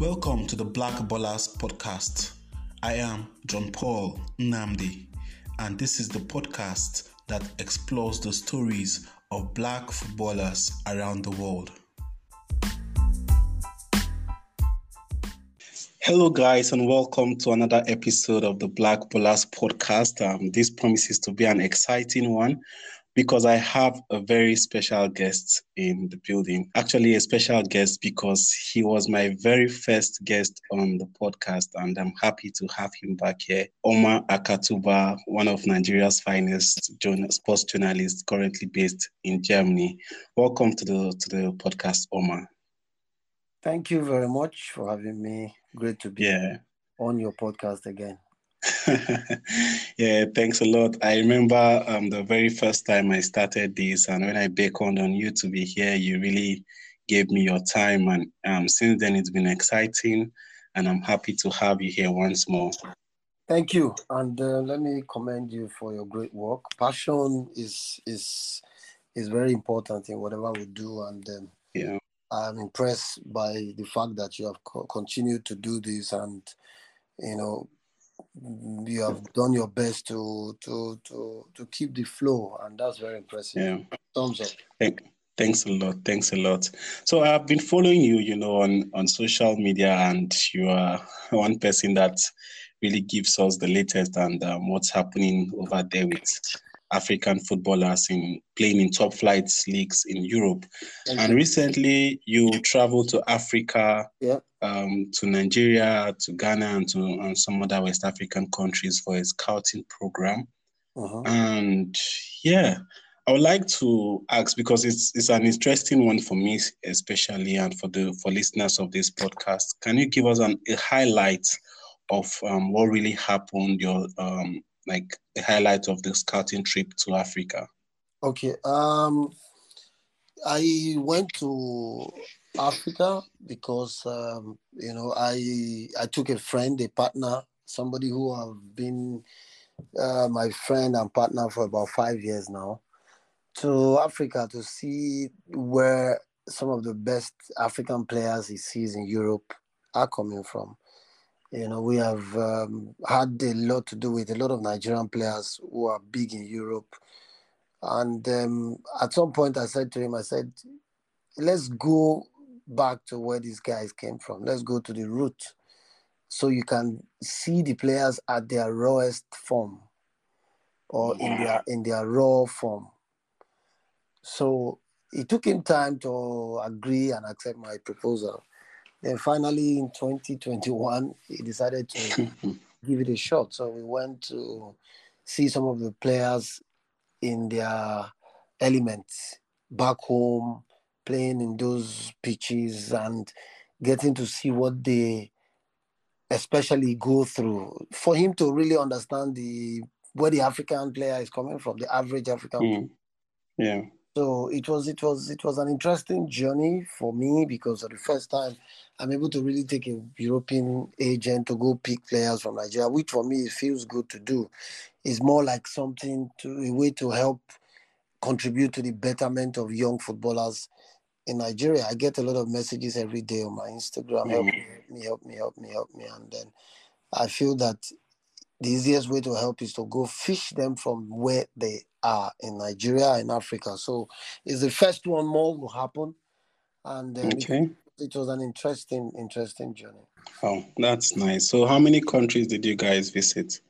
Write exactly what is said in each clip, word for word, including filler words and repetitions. Welcome to the Black Ballers Podcast. I am John Paul Namdi, and this is the podcast that explores the stories of black footballers around the world. Hello guys, and welcome to another episode of the Black Ballers Podcast. Um, this promises to be an exciting one, because I have a very special guest in the building. Actually, a special guest because he was my very first guest on the podcast, and I'm happy to have him back here. Omar Akatuba, one of Nigeria's finest sports journalists, currently based in Germany. Welcome to the to the podcast, Omar. Thank you very much for having me. Great to be yeah. on your podcast again. Yeah, thanks a lot. I remember um, the very first time I started this, and when I beckoned on you to be here, you really gave me your time, and um, since then it's been exciting, and I'm happy to have you here once more. Thank you, and uh, let me commend you for your great work. Passion is is is very important in whatever we do, and um, yeah. I'm impressed by the fact that you have co- continued to do this, and you know, you have done your best to to to to keep the flow, and that's very impressive. Yeah. Thumbs up. Thank, thanks a lot. Thanks a lot. So I've been following you, you know, on, on social media, and you are one person that really gives us the latest and um, what's happening over there with African footballers in playing in top flight leagues in Europe. Thank and you. Recently you traveled to Africa, yeah. um, to Nigeria, to Ghana, and to and some other West African countries for a scouting program. Uh-huh. And yeah, I would like to ask, because it's it's an interesting one for me, especially, and for the for listeners of this podcast, can you give us an, a highlight of um, what really happened, your um, like the highlight of the scouting trip to Africa? Okay. Um, I went to Africa because, um, you know, I I took a friend, a partner, somebody who have been uh, my friend and partner for about five years now, to Africa to see where some of the best African players he sees in Europe are coming from. You know, we have um, had a lot to do with a lot of Nigerian players who are big in Europe. And um, at some point I said to him, I said, let's go back to where these guys came from. Let's go to the root, so you can see the players at their rawest form, or yeah. in their in their raw form. So it took him time to agree and accept my proposal. And finally, in twenty twenty-one, he decided to give it a shot. So we went to see some of the players in their elements, back home, playing in those pitches and getting to see what they especially go through. For him to really understand the where the African player is coming from, the average African mm. player. Yeah. So it was it was it was an interesting journey for me, because for the first time I'm able to really take a European agent to go pick players from Nigeria, which for me it feels good to do. It's more like something to a way to help contribute to the betterment of young footballers in Nigeria. I get a lot of messages every day on my Instagram, help me, help me, help me, help me. And then I feel that the easiest way to help is to go fish them from where they are in Nigeria and Africa. So it's the first one, more will happen. And um, okay. it, it was an interesting, interesting journey. Oh, that's nice. So how many countries did you guys visit?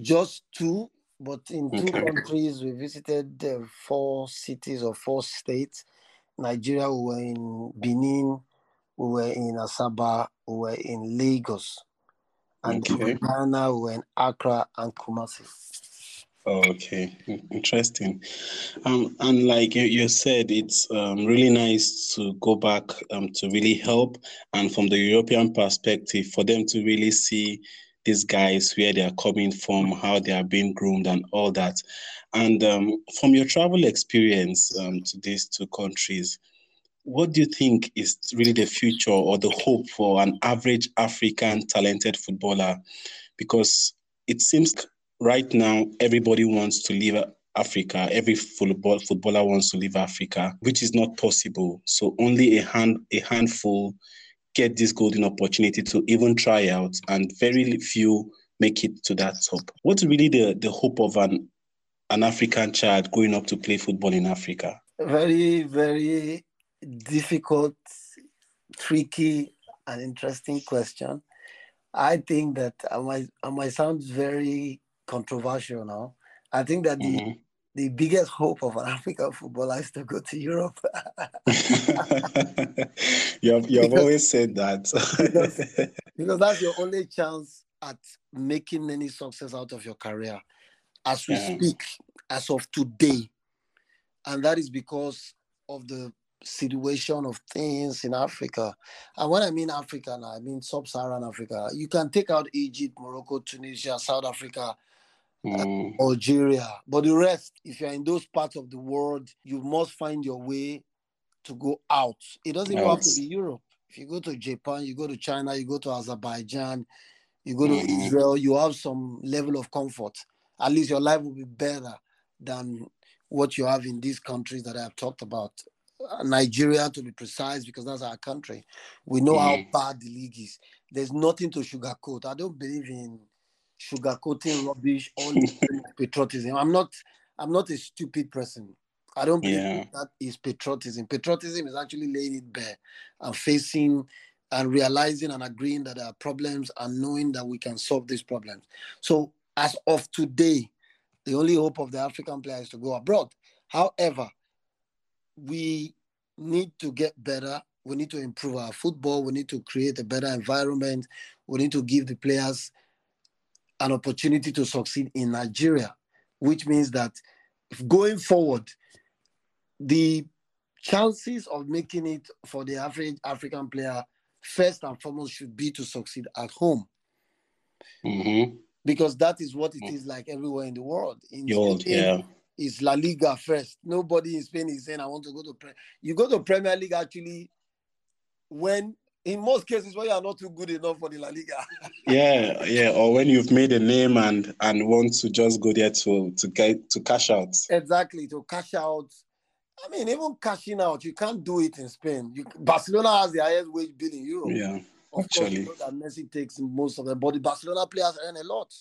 Just two, but in two okay. countries, we visited uh, four cities or four states. Nigeria, we were in Benin, we were in Asaba, we were in Lagos. And okay. in Ghana, we were in Accra and Kumasi. Oh, okay, interesting. Um, and like you, you said, it's um, really nice to go back um, to really help, and from the European perspective, for them to really see these guys, where they are coming from, how they are being groomed and all that. And um, from your travel experience um, to these two countries, what do you think is really the future or the hope for an average African talented footballer? Because it seems right now everybody wants to live Africa. Every football footballer wants to leave Africa, which is not possible. So only a hand a handful get this golden opportunity to even try out, and very few make it to that top. What's really the, the hope of an an African child growing up to play football in Africa? Very, very difficult, tricky, and interesting question. I think that I might, I might sound very controversial now. I think that the, mm-hmm. the biggest hope of an African footballer is to go to Europe. you have, you have because, always said that. because, because that's your only chance at making any success out of your career. As we yeah. speak, as of today, and that is because of the situation of things in Africa. And when I mean Africa now, I mean sub-Saharan Africa. You can take out Egypt, Morocco, Tunisia, South Africa, mm. uh, Algeria. But the rest, if you're in those parts of the world, you must find your way to go out. It doesn't yes. have to be Europe. If you go to Japan, you go to China, you go to Azerbaijan, you go to mm. Israel, you have some level of comfort. At least your life will be better than what you have in these countries that I have talked about. Nigeria, to be precise, because that's our country. We know mm. how bad the league is. There's nothing to sugarcoat. I don't believe in sugarcoating rubbish or patriotism. I'm not I'm not a stupid person. I don't believe yeah. that is patriotism. Patriotism is actually laying it bare and facing and realizing and agreeing that there are problems and knowing that we can solve these problems. So as of today, the only hope of the African player is to go abroad. However, we need to get better. We need to improve our football. We need to create a better environment. We need to give the players an opportunity to succeed in Nigeria, which means that going forward, the chances of making it for the average African player, first and foremost, should be to succeed at home. Mm-hmm. Because that is what it is like everywhere in the world. In Spain, yeah. it's La Liga first. Nobody in Spain is saying, I want to go to Premier League. You go to Premier League actually when, in most cases, when you are not too good enough for the La Liga. yeah, yeah. Or when you've made a name and, and want to just go there to, to, get, to cash out. Exactly, to cash out. I mean, even cashing out, you can't do it in Spain. You, Barcelona has the highest wage bill in Europe. Yeah. Of Actually. course, you know that Messi takes most of them, but the Barcelona players earn a lot.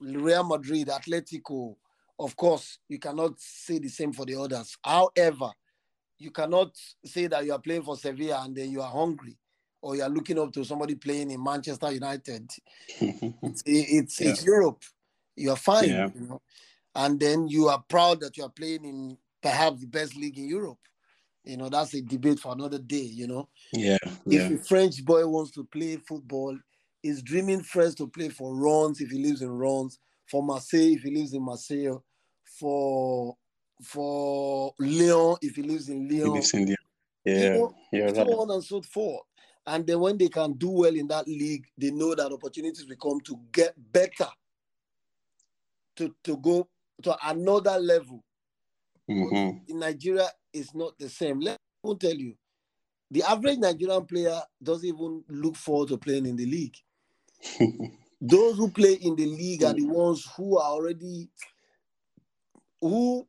Real Madrid, Atletico, of course, you cannot say the same for the others. However, you cannot say that you are playing for Sevilla and then you are hungry, or you are looking up to somebody playing in Manchester United. it's it's, yeah. it's Europe. You are fine. Yeah. You know? And then you are proud that you are playing in perhaps the best league in Europe. You know, that's a debate for another day, you know. Yeah. If yeah. a French boy wants to play football, he's dreaming first to play for Rennes if he lives in Rennes, for Marseille if he lives in Marseille, for for Lyon if he lives in Lyon. He lives in Lyon. Yeah. You know, yeah so right. on and so forth. And then when they can do well in that league, they know that opportunities will come to get better, to, to go to another level. Mm-hmm. In Nigeria, it's not the same. Let me tell you, the average Nigerian player doesn't even look forward to playing in the league. Those who play in the league are the ones who are already who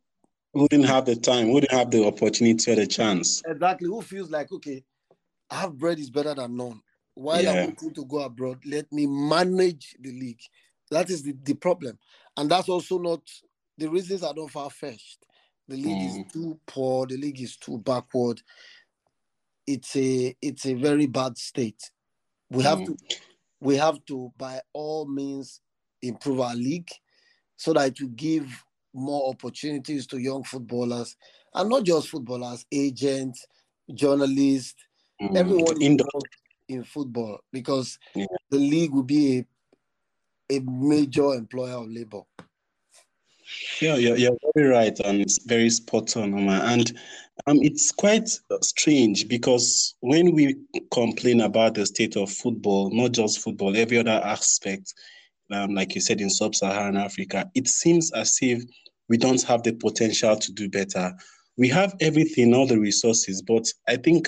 wouldn't have the time, wouldn't have the opportunity or the chance. Exactly. Who feels like, okay, half bread is better than none. While yeah. I'm looking to go abroad, let me manage the league. That is the, the problem, and that's also not the reasons are not far-fetched. The league mm. is too poor. The league is too backward. It's a it's a very bad state. We mm. have to we have to by all means improve our league so that it will give more opportunities to young footballers, and not just footballers, agents, journalists, mm. everyone involved in football, because yeah. the league will be a, a major employer of labor. Yeah, you're, you're very right, and it's very spot on, Omar. And um, it's quite strange because when we complain about the state of football, not just football, every other aspect, um, like you said, in sub-Saharan Africa, it seems as if we don't have the potential to do better. We have everything, all the resources, but I think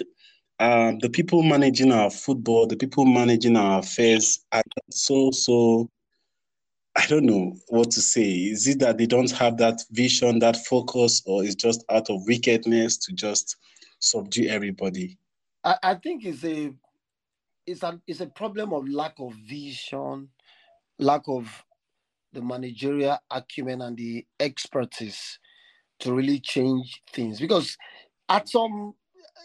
uh, the people managing our football, the people managing our affairs are so, so... I don't know what to say. Is it that they don't have that vision, that focus, or is just out of wickedness to just subdue everybody? I, I think it's a it's a it's a problem of lack of vision, lack of the managerial acumen and the expertise to really change things. Because at some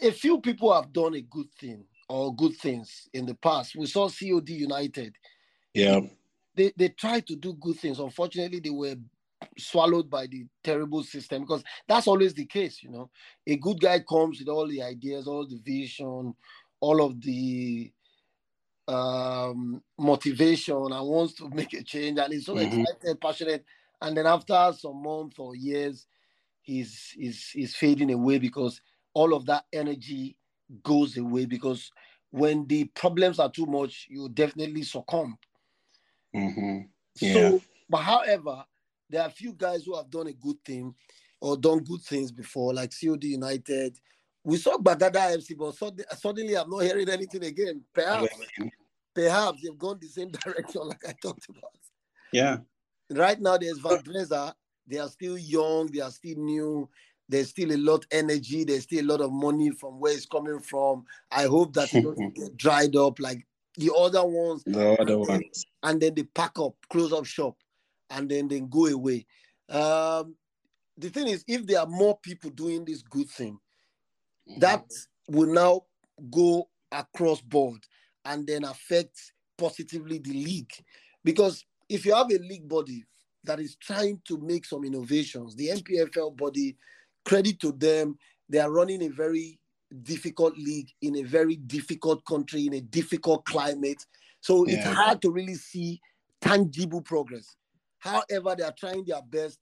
a few people have done a good thing or good things in the past. We saw C O D United. Yeah. They they tried to do good things. Unfortunately, they were swallowed by the terrible system, because that's always the case, you know. A good guy comes with all the ideas, all the vision, all of the um, motivation, and wants to make a change, and he's so mm-hmm. excited, passionate. And then after some months or years, he's, he's, he's fading away, because all of that energy goes away, because when the problems are too much, you definitely succumb. Mm-hmm. Yeah. So, but however, there are a few guys who have done a good thing or done good things before, like C O D United. We saw Bagada F C, but so, suddenly I'm not hearing anything again. Perhaps, yeah. perhaps they've gone the same direction, like I talked about. Yeah. Right now, there's Van Dresa. They are still young. They are still new. There's still a lot of energy. There's still a lot of money from where it's coming from. I hope that it doesn't get dried up like the other ones. The other and ones. Then, and then they pack up, close up shop, and then they go away. Um, the thing is, if there are more people doing this good thing, mm-hmm. that will now go across board and then affect positively the league. Because if you have a league body that is trying to make some innovations, the N P F L body, credit to them, they are running a very difficult league in a very difficult country, in a difficult climate. So yeah. it's hard to really see tangible progress. However, they are trying their best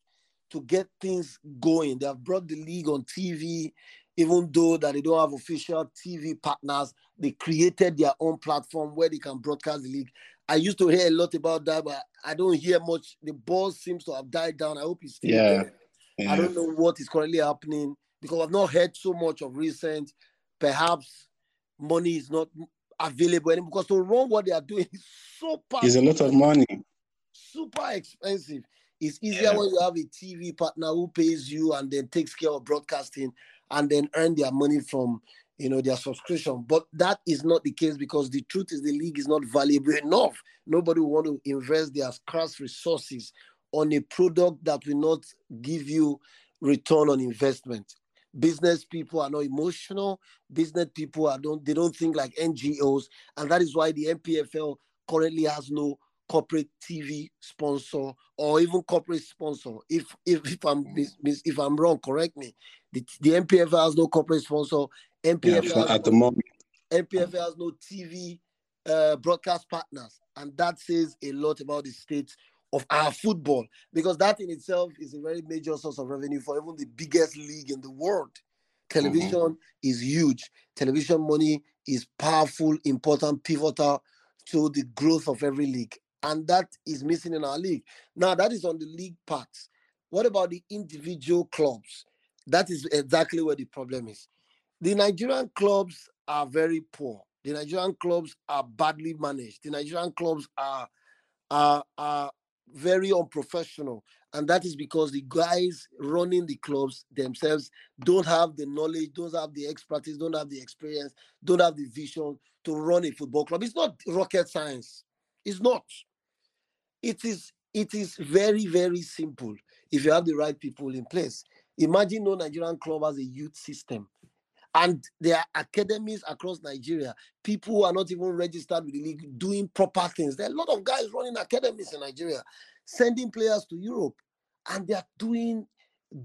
to get things going. They have brought the league on T V, even though that they don't have official T V partners. They created their own platform where they can broadcast the league. I used to hear a lot about that, but I don't hear much. The ball seems to have died down. I hope it's still yeah. there. Yeah. I don't know what is currently happening, because I've not heard so much of recent. Perhaps money is not available anymore, because to run what they are doing is so powerful. It's a lot of money. Super expensive. It's easier yeah. when you have a T V partner who pays you and then takes care of broadcasting and then earn their money from, you know, their subscription. But that is not the case, because the truth is the league is not valuable enough. Nobody will want to invest their scarce resources on a product that will not give you return on investment. Business people are not emotional. Business people are don't they don't think like N G Os, and that is why the N P F L currently has no corporate T V sponsor or even corporate sponsor. If if, if I'm if I'm wrong, correct me. The, the N P F L has no corporate sponsor. N P F L yeah, at the no, moment. N P F L has no T V uh, broadcast partners, and that says a lot about the state of our football, because that in itself is a very major source of revenue for even the biggest league in the world. Television mm-hmm. is huge. Television money is powerful, important, pivotal to the growth of every league. And that is missing in our league. Now, that is on the league part. What about the individual clubs? That is exactly where the problem is. The Nigerian clubs are very poor. The Nigerian clubs are badly managed. The Nigerian clubs are are, are very unprofessional. And that is because the guys running the clubs themselves don't have the knowledge, don't have the expertise, don't have the experience, don't have the vision to run a football club. It's not rocket science. It's not. It is it is very, very simple if you have the right people in place. Imagine no Nigerian club has a youth system. And there are academies across Nigeria, people who are not even registered with the league, doing proper things. There are a lot of guys running academies in Nigeria, sending players to Europe, and they are doing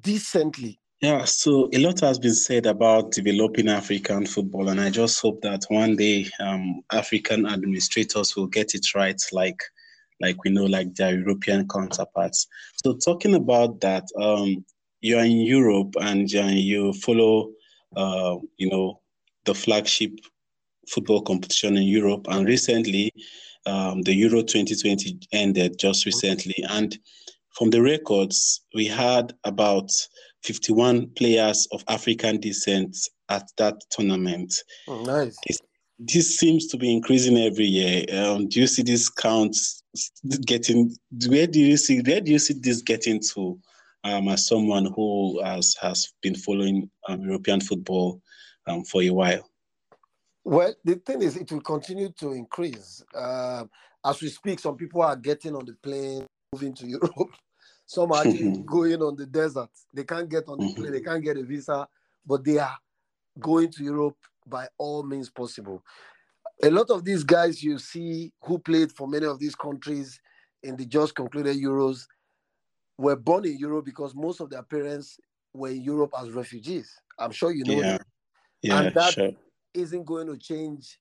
decently. Yeah, so a lot has been said about developing African football, and I just hope that one day um, African administrators will get it right, like like we know, like their European counterparts. So talking about that, um, you're in Europe and uh, you follow, uh, you know, the flagship football competition in Europe, and recently um, the Euro twenty twenty ended just recently, and from the records, we had about fifty-one players of African descent at that tournament. Oh, nice. This, this seems to be increasing every year. Um, do you see this count getting, where do you see where do you see this getting to? Um, as someone who has, has been following um, European football um, for a while? Well, the thing is, it will continue to increase. Uh, as we speak, some people are getting on the plane, moving to Europe. Some are mm-hmm. going on the desert. They can't get on the mm-hmm. plane, they can't get a visa, but they are going to Europe by all means possible. A lot of these guys you see who played for many of these countries in the just concluded Euros were born in Europe because most of their parents were in Europe as refugees. I'm sure you know yeah. that. Yeah, and that sure. isn't going to change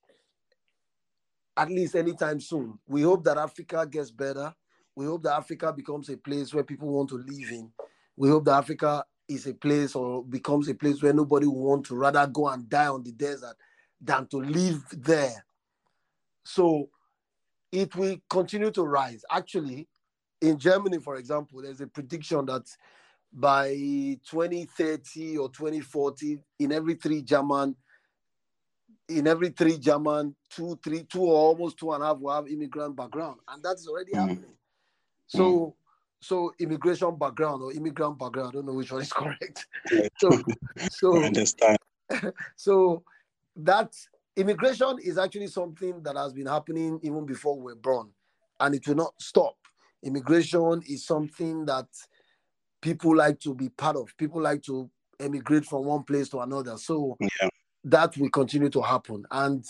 at least anytime soon. We hope that Africa gets better. We hope that Africa becomes a place where people want to live in. We hope that Africa is a place or becomes a place where nobody will want to rather go and die on the desert than to live there. So it will continue to rise. Actually, in Germany, for example, there's a prediction that by twenty thirty or twenty forty, in every three German, in every three German, two, three, two or almost two and a half will have immigrant background, and that's already mm. happening. So, mm. so immigration background or immigrant background, I don't know which one is correct. so, so, I understand. So that immigration is actually something that has been happening even before we were born, and it will not stop. Immigration is something that people like to be part of. People like to emigrate from one place to another. So yeah. that will continue to happen. And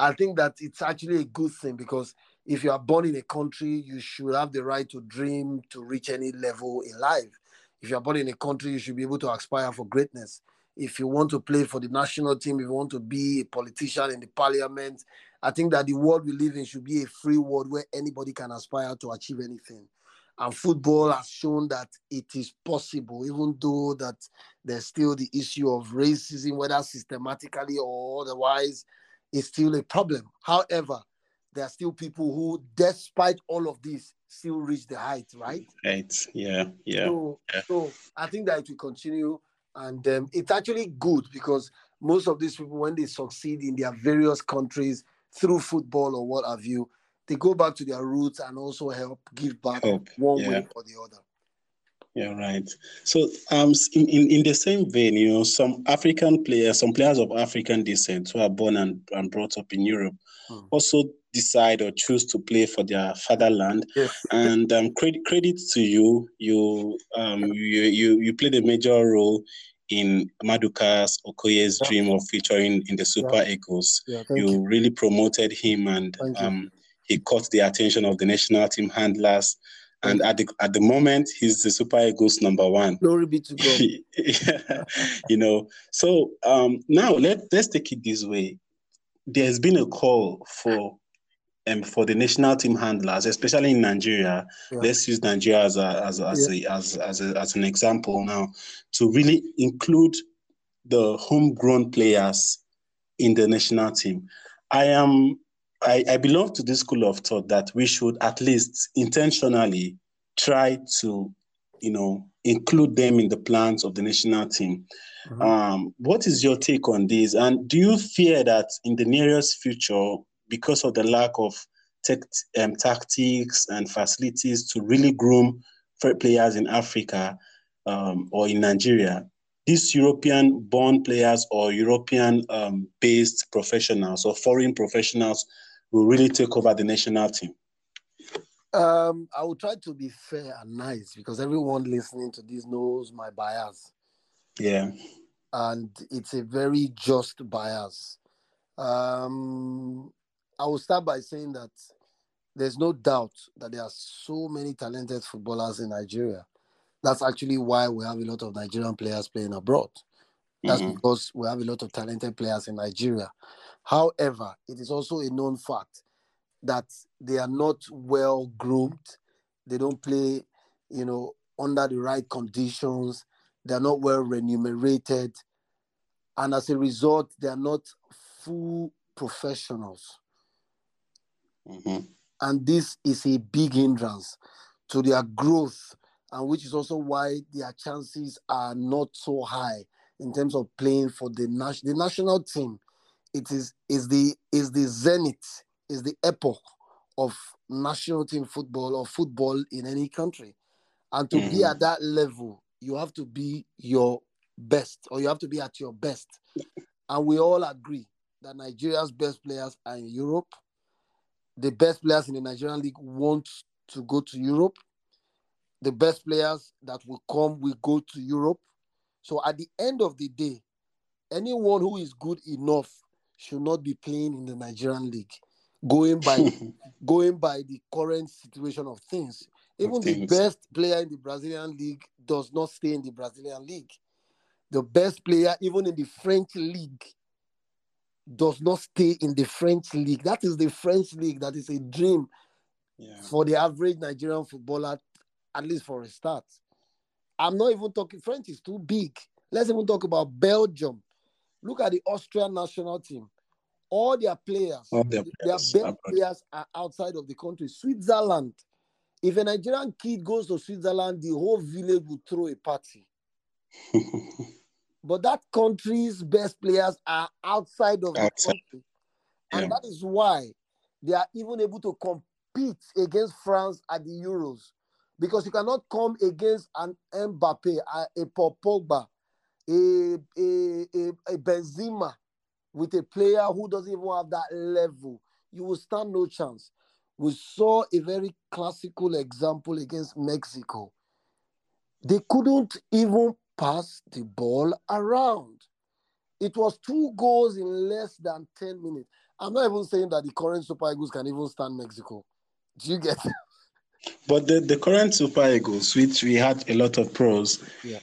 I think that it's actually a good thing, because if you are born in a country, you should have the right to dream to reach any level in life. If you are born in a country, you should be able to aspire for greatness. If you want to play for the national team, if you want to be a politician in the parliament, I think that the world we live in should be a free world where anybody can aspire to achieve anything. And football has shown that it is possible, even though that there's still the issue of racism, whether systematically or otherwise, is still a problem. However, there are still people who, despite all of this, still reach the height, right? Right, yeah, yeah. So, yeah. so I think that it will continue. And um, it's actually good, because most of these people, when they succeed in their various countries through football or what have you, they go back to their roots and also help give back help. one yeah. way or the other. Yeah, right. So um, in, in, in the same vein, you know, some African players, some players of African descent who are born and, and brought up in Europe hmm. also decide or choose to play for their fatherland. Yes. And um, credit credit to you, you um you you, you played a major role in Maduka Okoye's yeah. dream of featuring in the Super yeah. Eagles. Yeah, you, you really promoted him, and um, he caught the attention of the national team handlers. And at the at the moment, he's the Super Eagles number one. Glory be to God. yeah. You know, so um, now let let's take it this way. There's been a call for um, for the national team handlers, especially in Nigeria. Yeah. Let's use Nigeria as a, as as yeah. a, as as, a, as an example now, to really include the homegrown players in the national team. I am. I, I belong to this school of thought that we should at least intentionally try to, you know, include them in the plans of the national team. Mm-hmm. Um, what is your take on this? And do you fear that in the nearest future, because of the lack of tech, um, tactics and facilities to really groom players in Africa um, or in Nigeria, these European-born players or European-based um, professionals or foreign professionals will really take over the national team? Um, I will try to be fair and nice, because everyone listening to this knows my bias. Yeah. And it's a very just bias. Um, I will start by saying that there's no doubt that there are so many talented footballers in Nigeria. That's actually why we have a lot of Nigerian players playing abroad. That's mm-hmm. because we have a lot of talented players in Nigeria. However, it is also a known fact that they are not well groomed. They don't play, you know, under the right conditions. They're not well remunerated. And as a result, they are not full professionals. Mm-hmm. And this is a big hindrance to their growth, and which is also why their chances are not so high in terms of playing for the, nas- the national team. It is, is, the, is the zenith, is the epoch of national team football or football in any country. And to mm. be at that level, you have to be your best, or you have to be at your best. And we all agree that Nigeria's best players are in Europe. The best players in the Nigerian league want to go to Europe. The best players that will come will go to Europe. So at the end of the day, anyone who is good enough should not be playing in the Nigerian league, going by going by the current situation of things. Even the best player in the Brazilian league does not stay in the Brazilian league. The best player, even in the French league, does not stay in the French league. That is the French league. That is a dream yeah. for the average Nigerian footballer, at least for a start. I'm not even talking, French is too big. Let's even talk about Belgium. Look at the Austrian national team. All their players, All their, players their best are players are outside of the country. Switzerland. If a Nigerian kid goes to Switzerland, the whole village will throw a party. But that country's best players are outside of outside. the country. And yeah. that is why they are even able to compete against France at the Euros. Because you cannot come against an Mbappé, a, a Pogba, a, a, a Benzema, with a player who doesn't even have that level. You will stand no chance. We saw a very classical example against Mexico. They couldn't even pass the ball around. It was two goals in less than ten minutes. I'm not even saying that the current Super Eagles can even stand Mexico. Do you get it? But the, the current Super Eagles, which we had a lot of pros, yeah.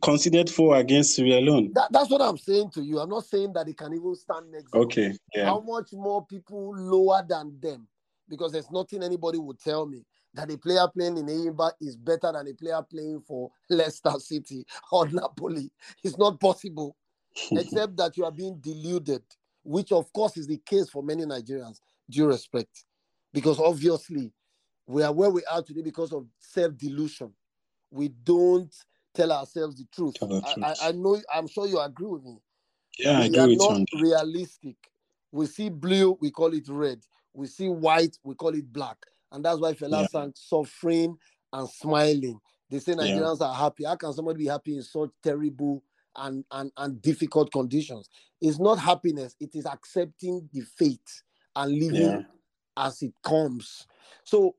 considered for against Syria alone. That, that's what I'm saying to you. I'm not saying that they can even stand next to okay. them. Yeah. How much more people lower than them? Because there's nothing anybody would tell me that a player playing in Eibar is better than a player playing for Leicester City or Napoli. It's not possible. Except that you are being deluded, which of course is the case for many Nigerians, due respect. Because obviously, we are where we are today because of self-delusion. We don't tell ourselves the truth. The truth. I, I know. I'm sure you agree with me. Yeah, we I agree are with not you. Realistic. We see blue, we call it red. We see white, we call it black. And that's why Fela yeah. sang suffering and smiling. They say Nigerians yeah. are happy. How can somebody be happy in such terrible and, and, and difficult conditions? It's not happiness. It is accepting the fate and living yeah. as it comes. So,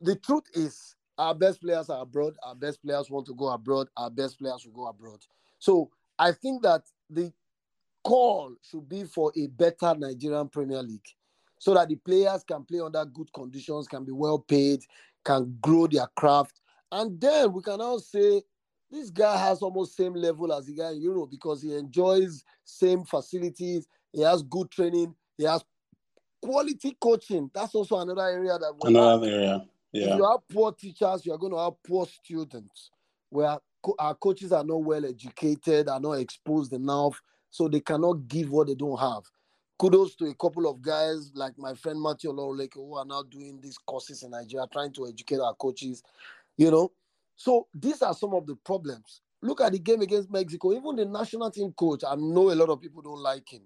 the truth is, our best players are abroad. Our best players want to go abroad. Our best players will go abroad. So I think that the call should be for a better Nigerian Premier League so that the players can play under good conditions, can be well paid, can grow their craft. And then we can now say, this guy has almost same level as the guy in Europe because he enjoys same facilities. He has good training. He has quality coaching. That's also another area that we Another have. area. Yeah. If you have poor teachers, you are going to have poor students where co- our coaches are not well educated, are not exposed enough, so they cannot give what they don't have. Kudos to a couple of guys like my friend Matthew Loleko who are now doing these courses in Nigeria, trying to educate our coaches, you know. So these are some of the problems. Look at the game against Mexico. Even the national team coach, I know a lot of people don't like him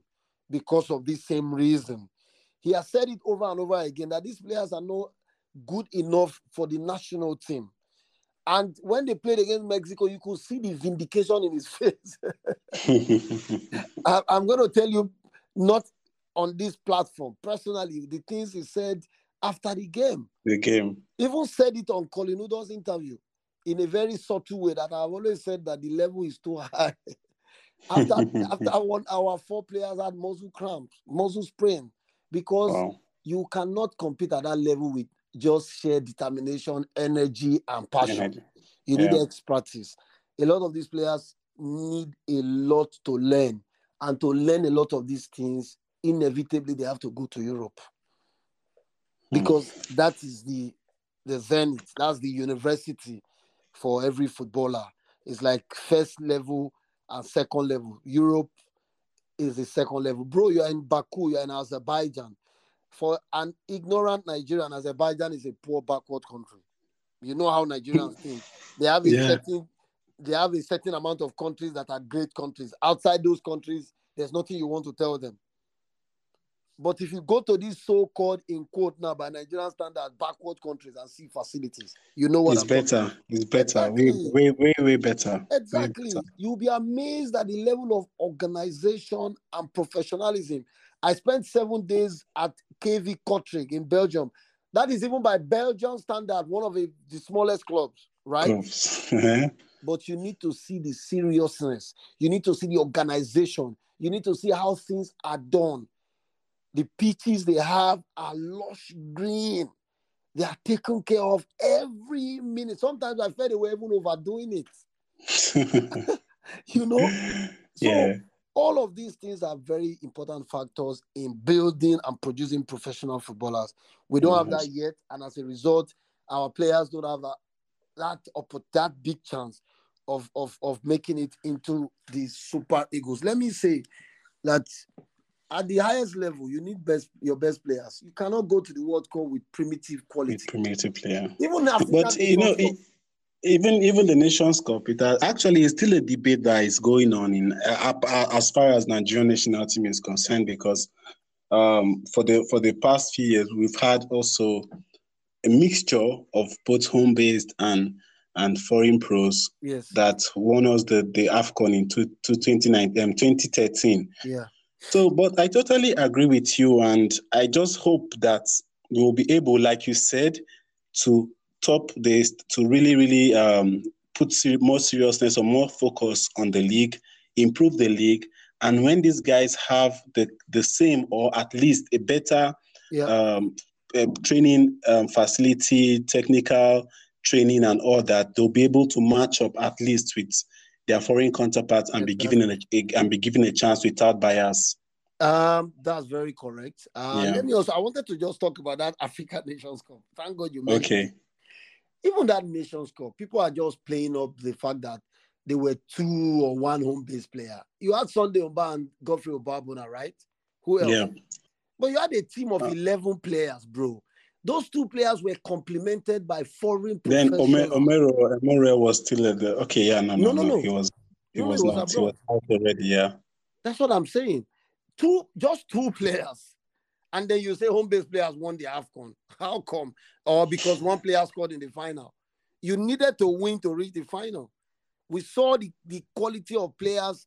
because of this same reason. He has said it over and over again that these players are not good enough for the national team. And when they played against Mexico, you could see the vindication in his face. I, I'm going to tell you, not on this platform, personally, the things he said after the game. The game. Even said it on Colin Udo's interview in a very subtle way that I've always said that the level is too high. after, after one hour, four players had muscle cramps, muscle sprain, because wow. you cannot compete at that level with just sheer determination, energy, and passion. Energy. You need yeah. expertise. A lot of these players need a lot to learn. And to learn a lot of these things, inevitably, they have to go to Europe. Because mm. that is the, the zenith. That's the university for every footballer. It's like first level and second level. Europe is the second level. Bro, you're in Baku, you're in Azerbaijan. For an ignorant Nigerian, Azerbaijan is a poor backward country. You know how Nigerians think. They have a yeah. certain, they have a certain amount of countries that are great countries. Outside those countries, there's nothing you want to tell them. But if you go to these so-called, in quote now, by Nigerian standards, backward countries and see facilities, you know what it's I'm better. It's better. Exactly. Way, way, way, way better. Exactly. Way better. You'll be amazed at the level of organization and professionalism. I spent seven days at K V Kortrijk in Belgium. That is even by Belgian standard, one of the, the smallest clubs, right? Clubs. But you need to see the seriousness. You need to see the organization. You need to see how things are done. The pitches they have are lush green. They are taken care of every minute. Sometimes I felt they were even overdoing it. You know? So yeah. All of these things are very important factors in building and producing professional footballers. We don't mm-hmm. have that yet. And as a result, our players don't have that, that, that big chance of, of, of making it into the Super Eagles. Let me say that... At the highest level, you need best your best players. You cannot go to the World Cup with primitive quality. With primitive player. Even African but you know, it, even even the Nations Cup, it has, actually is still a debate that is going on in uh, uh, as far as Nigerian national team is concerned. Because um, for the for the past few years, we've had also a mixture of both home-based and and foreign pros yes. that won us the the AFCON in two, two, twenty thirteen. Yeah. So, but I totally agree with you, and I just hope that we will be able, like you said, to top this, to really, really um, put ser- more seriousness or more focus on the league, improve the league, and when these guys have the, the same or at least a better yeah. um, uh, training um, facility, technical training and all that, they'll be able to match up at least with their foreign counterparts and be given a, a and be given a chance without bias. Um, that's very correct. Uh, yeah. Let me also. I wanted to just talk about that African Nations Cup. Thank God you mentioned. Okay. It. Even that Nations Cup, people are just playing up the fact that they were two or one home-based player. You had Sunday Oba and Godfrey Obabona, right? Who else? Yeah. But you had a team of uh, eleven players, bro. Those two players were complemented by foreign players. Then Omer, Omero, Omero was still at the... Okay, yeah, no, no, no. no, no. He was He no, was, was not. He was out already, yeah. That's what I'm saying. Two, just two players. And then you say home-based players won the AFCON. How come? Or because one player scored in the final. You needed to win to reach the final. We saw the, the quality of players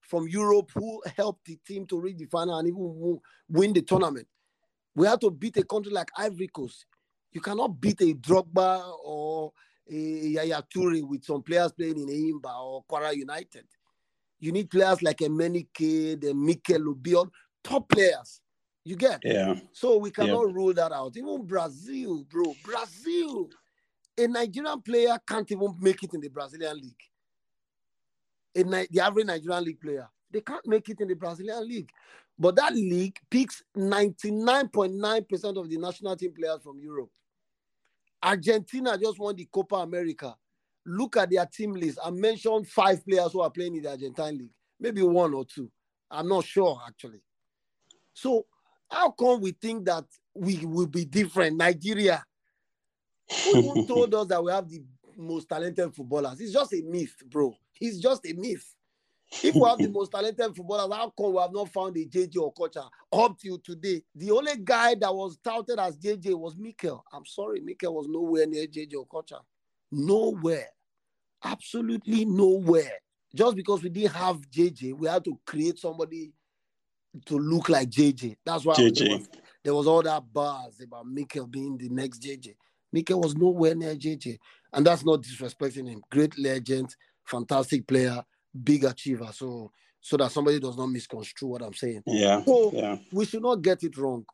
from Europe who helped the team to reach the final and even win the tournament. We have to beat a country like Ivory Coast. You cannot beat a Drogba or a Yaya Touré with some players playing in Eimba or Kwara United. You need players like Emenike, the Mikel Obi, top players. You get? Yeah. So we cannot yeah. rule that out. Even Brazil, bro. Brazil. A Nigerian player can't even make it in the Brazilian league. A Ni- the average Nigerian league player. They can't make it in the Brazilian league. But that league picks ninety-nine point nine percent of the national team players from Europe. Argentina just won the Copa America. Look at their team list. I mentioned five players who are playing in the Argentine league. Maybe one or two. I'm not sure, actually. So how come we think that we will be different? Nigeria. Who told us that we have the most talented footballers? It's just a myth, bro. It's just a myth. If we have the most talented footballers, how come we have not found a J J Okocha up till today? The only guy that was touted as J J was Mikel. I'm sorry, Mikel was nowhere near J J Okocha. Nowhere. Absolutely nowhere. Just because we didn't have J J, we had to create somebody to look like J J. That's why J J. There, was, there was all that buzz about Mikel being the next J J. Mikel was nowhere near J J. And that's not disrespecting him. Great legend, fantastic player. Big achiever, so so that somebody does not misconstrue what I'm saying. Yeah. So yeah. we should not get it wrong.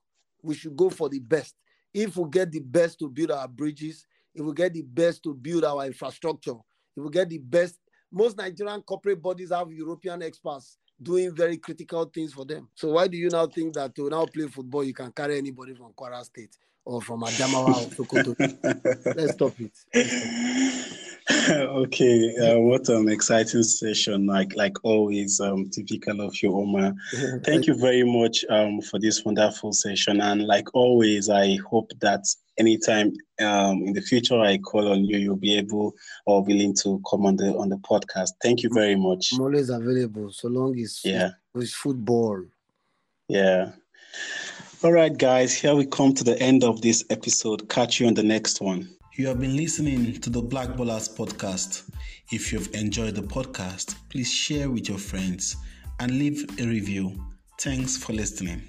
We should go for the best. If we get the best to build our bridges, if we get the best to build our infrastructure, if we get the best, most Nigerian corporate bodies have European experts doing very critical things for them. So why do you now think that to now play football you can carry anybody from Kwara State or from Adamawa or Sokoto? Let's stop it. Let's stop it. Okay, uh, what an exciting session, like like always, um, typical of you, Omar. Thank you very much um, for this wonderful session. And like always, I hope that anytime um, in the future I call on you, you'll be able or willing to come on the on the podcast. Thank you very much. I'm always available, so long as yeah. it's football. Yeah. All right, guys, here we come to the end of this episode. Catch you on the next one. You have been listening to the Black Ballers Podcast. If you've enjoyed the podcast, please share with your friends and leave a review. Thanks for listening.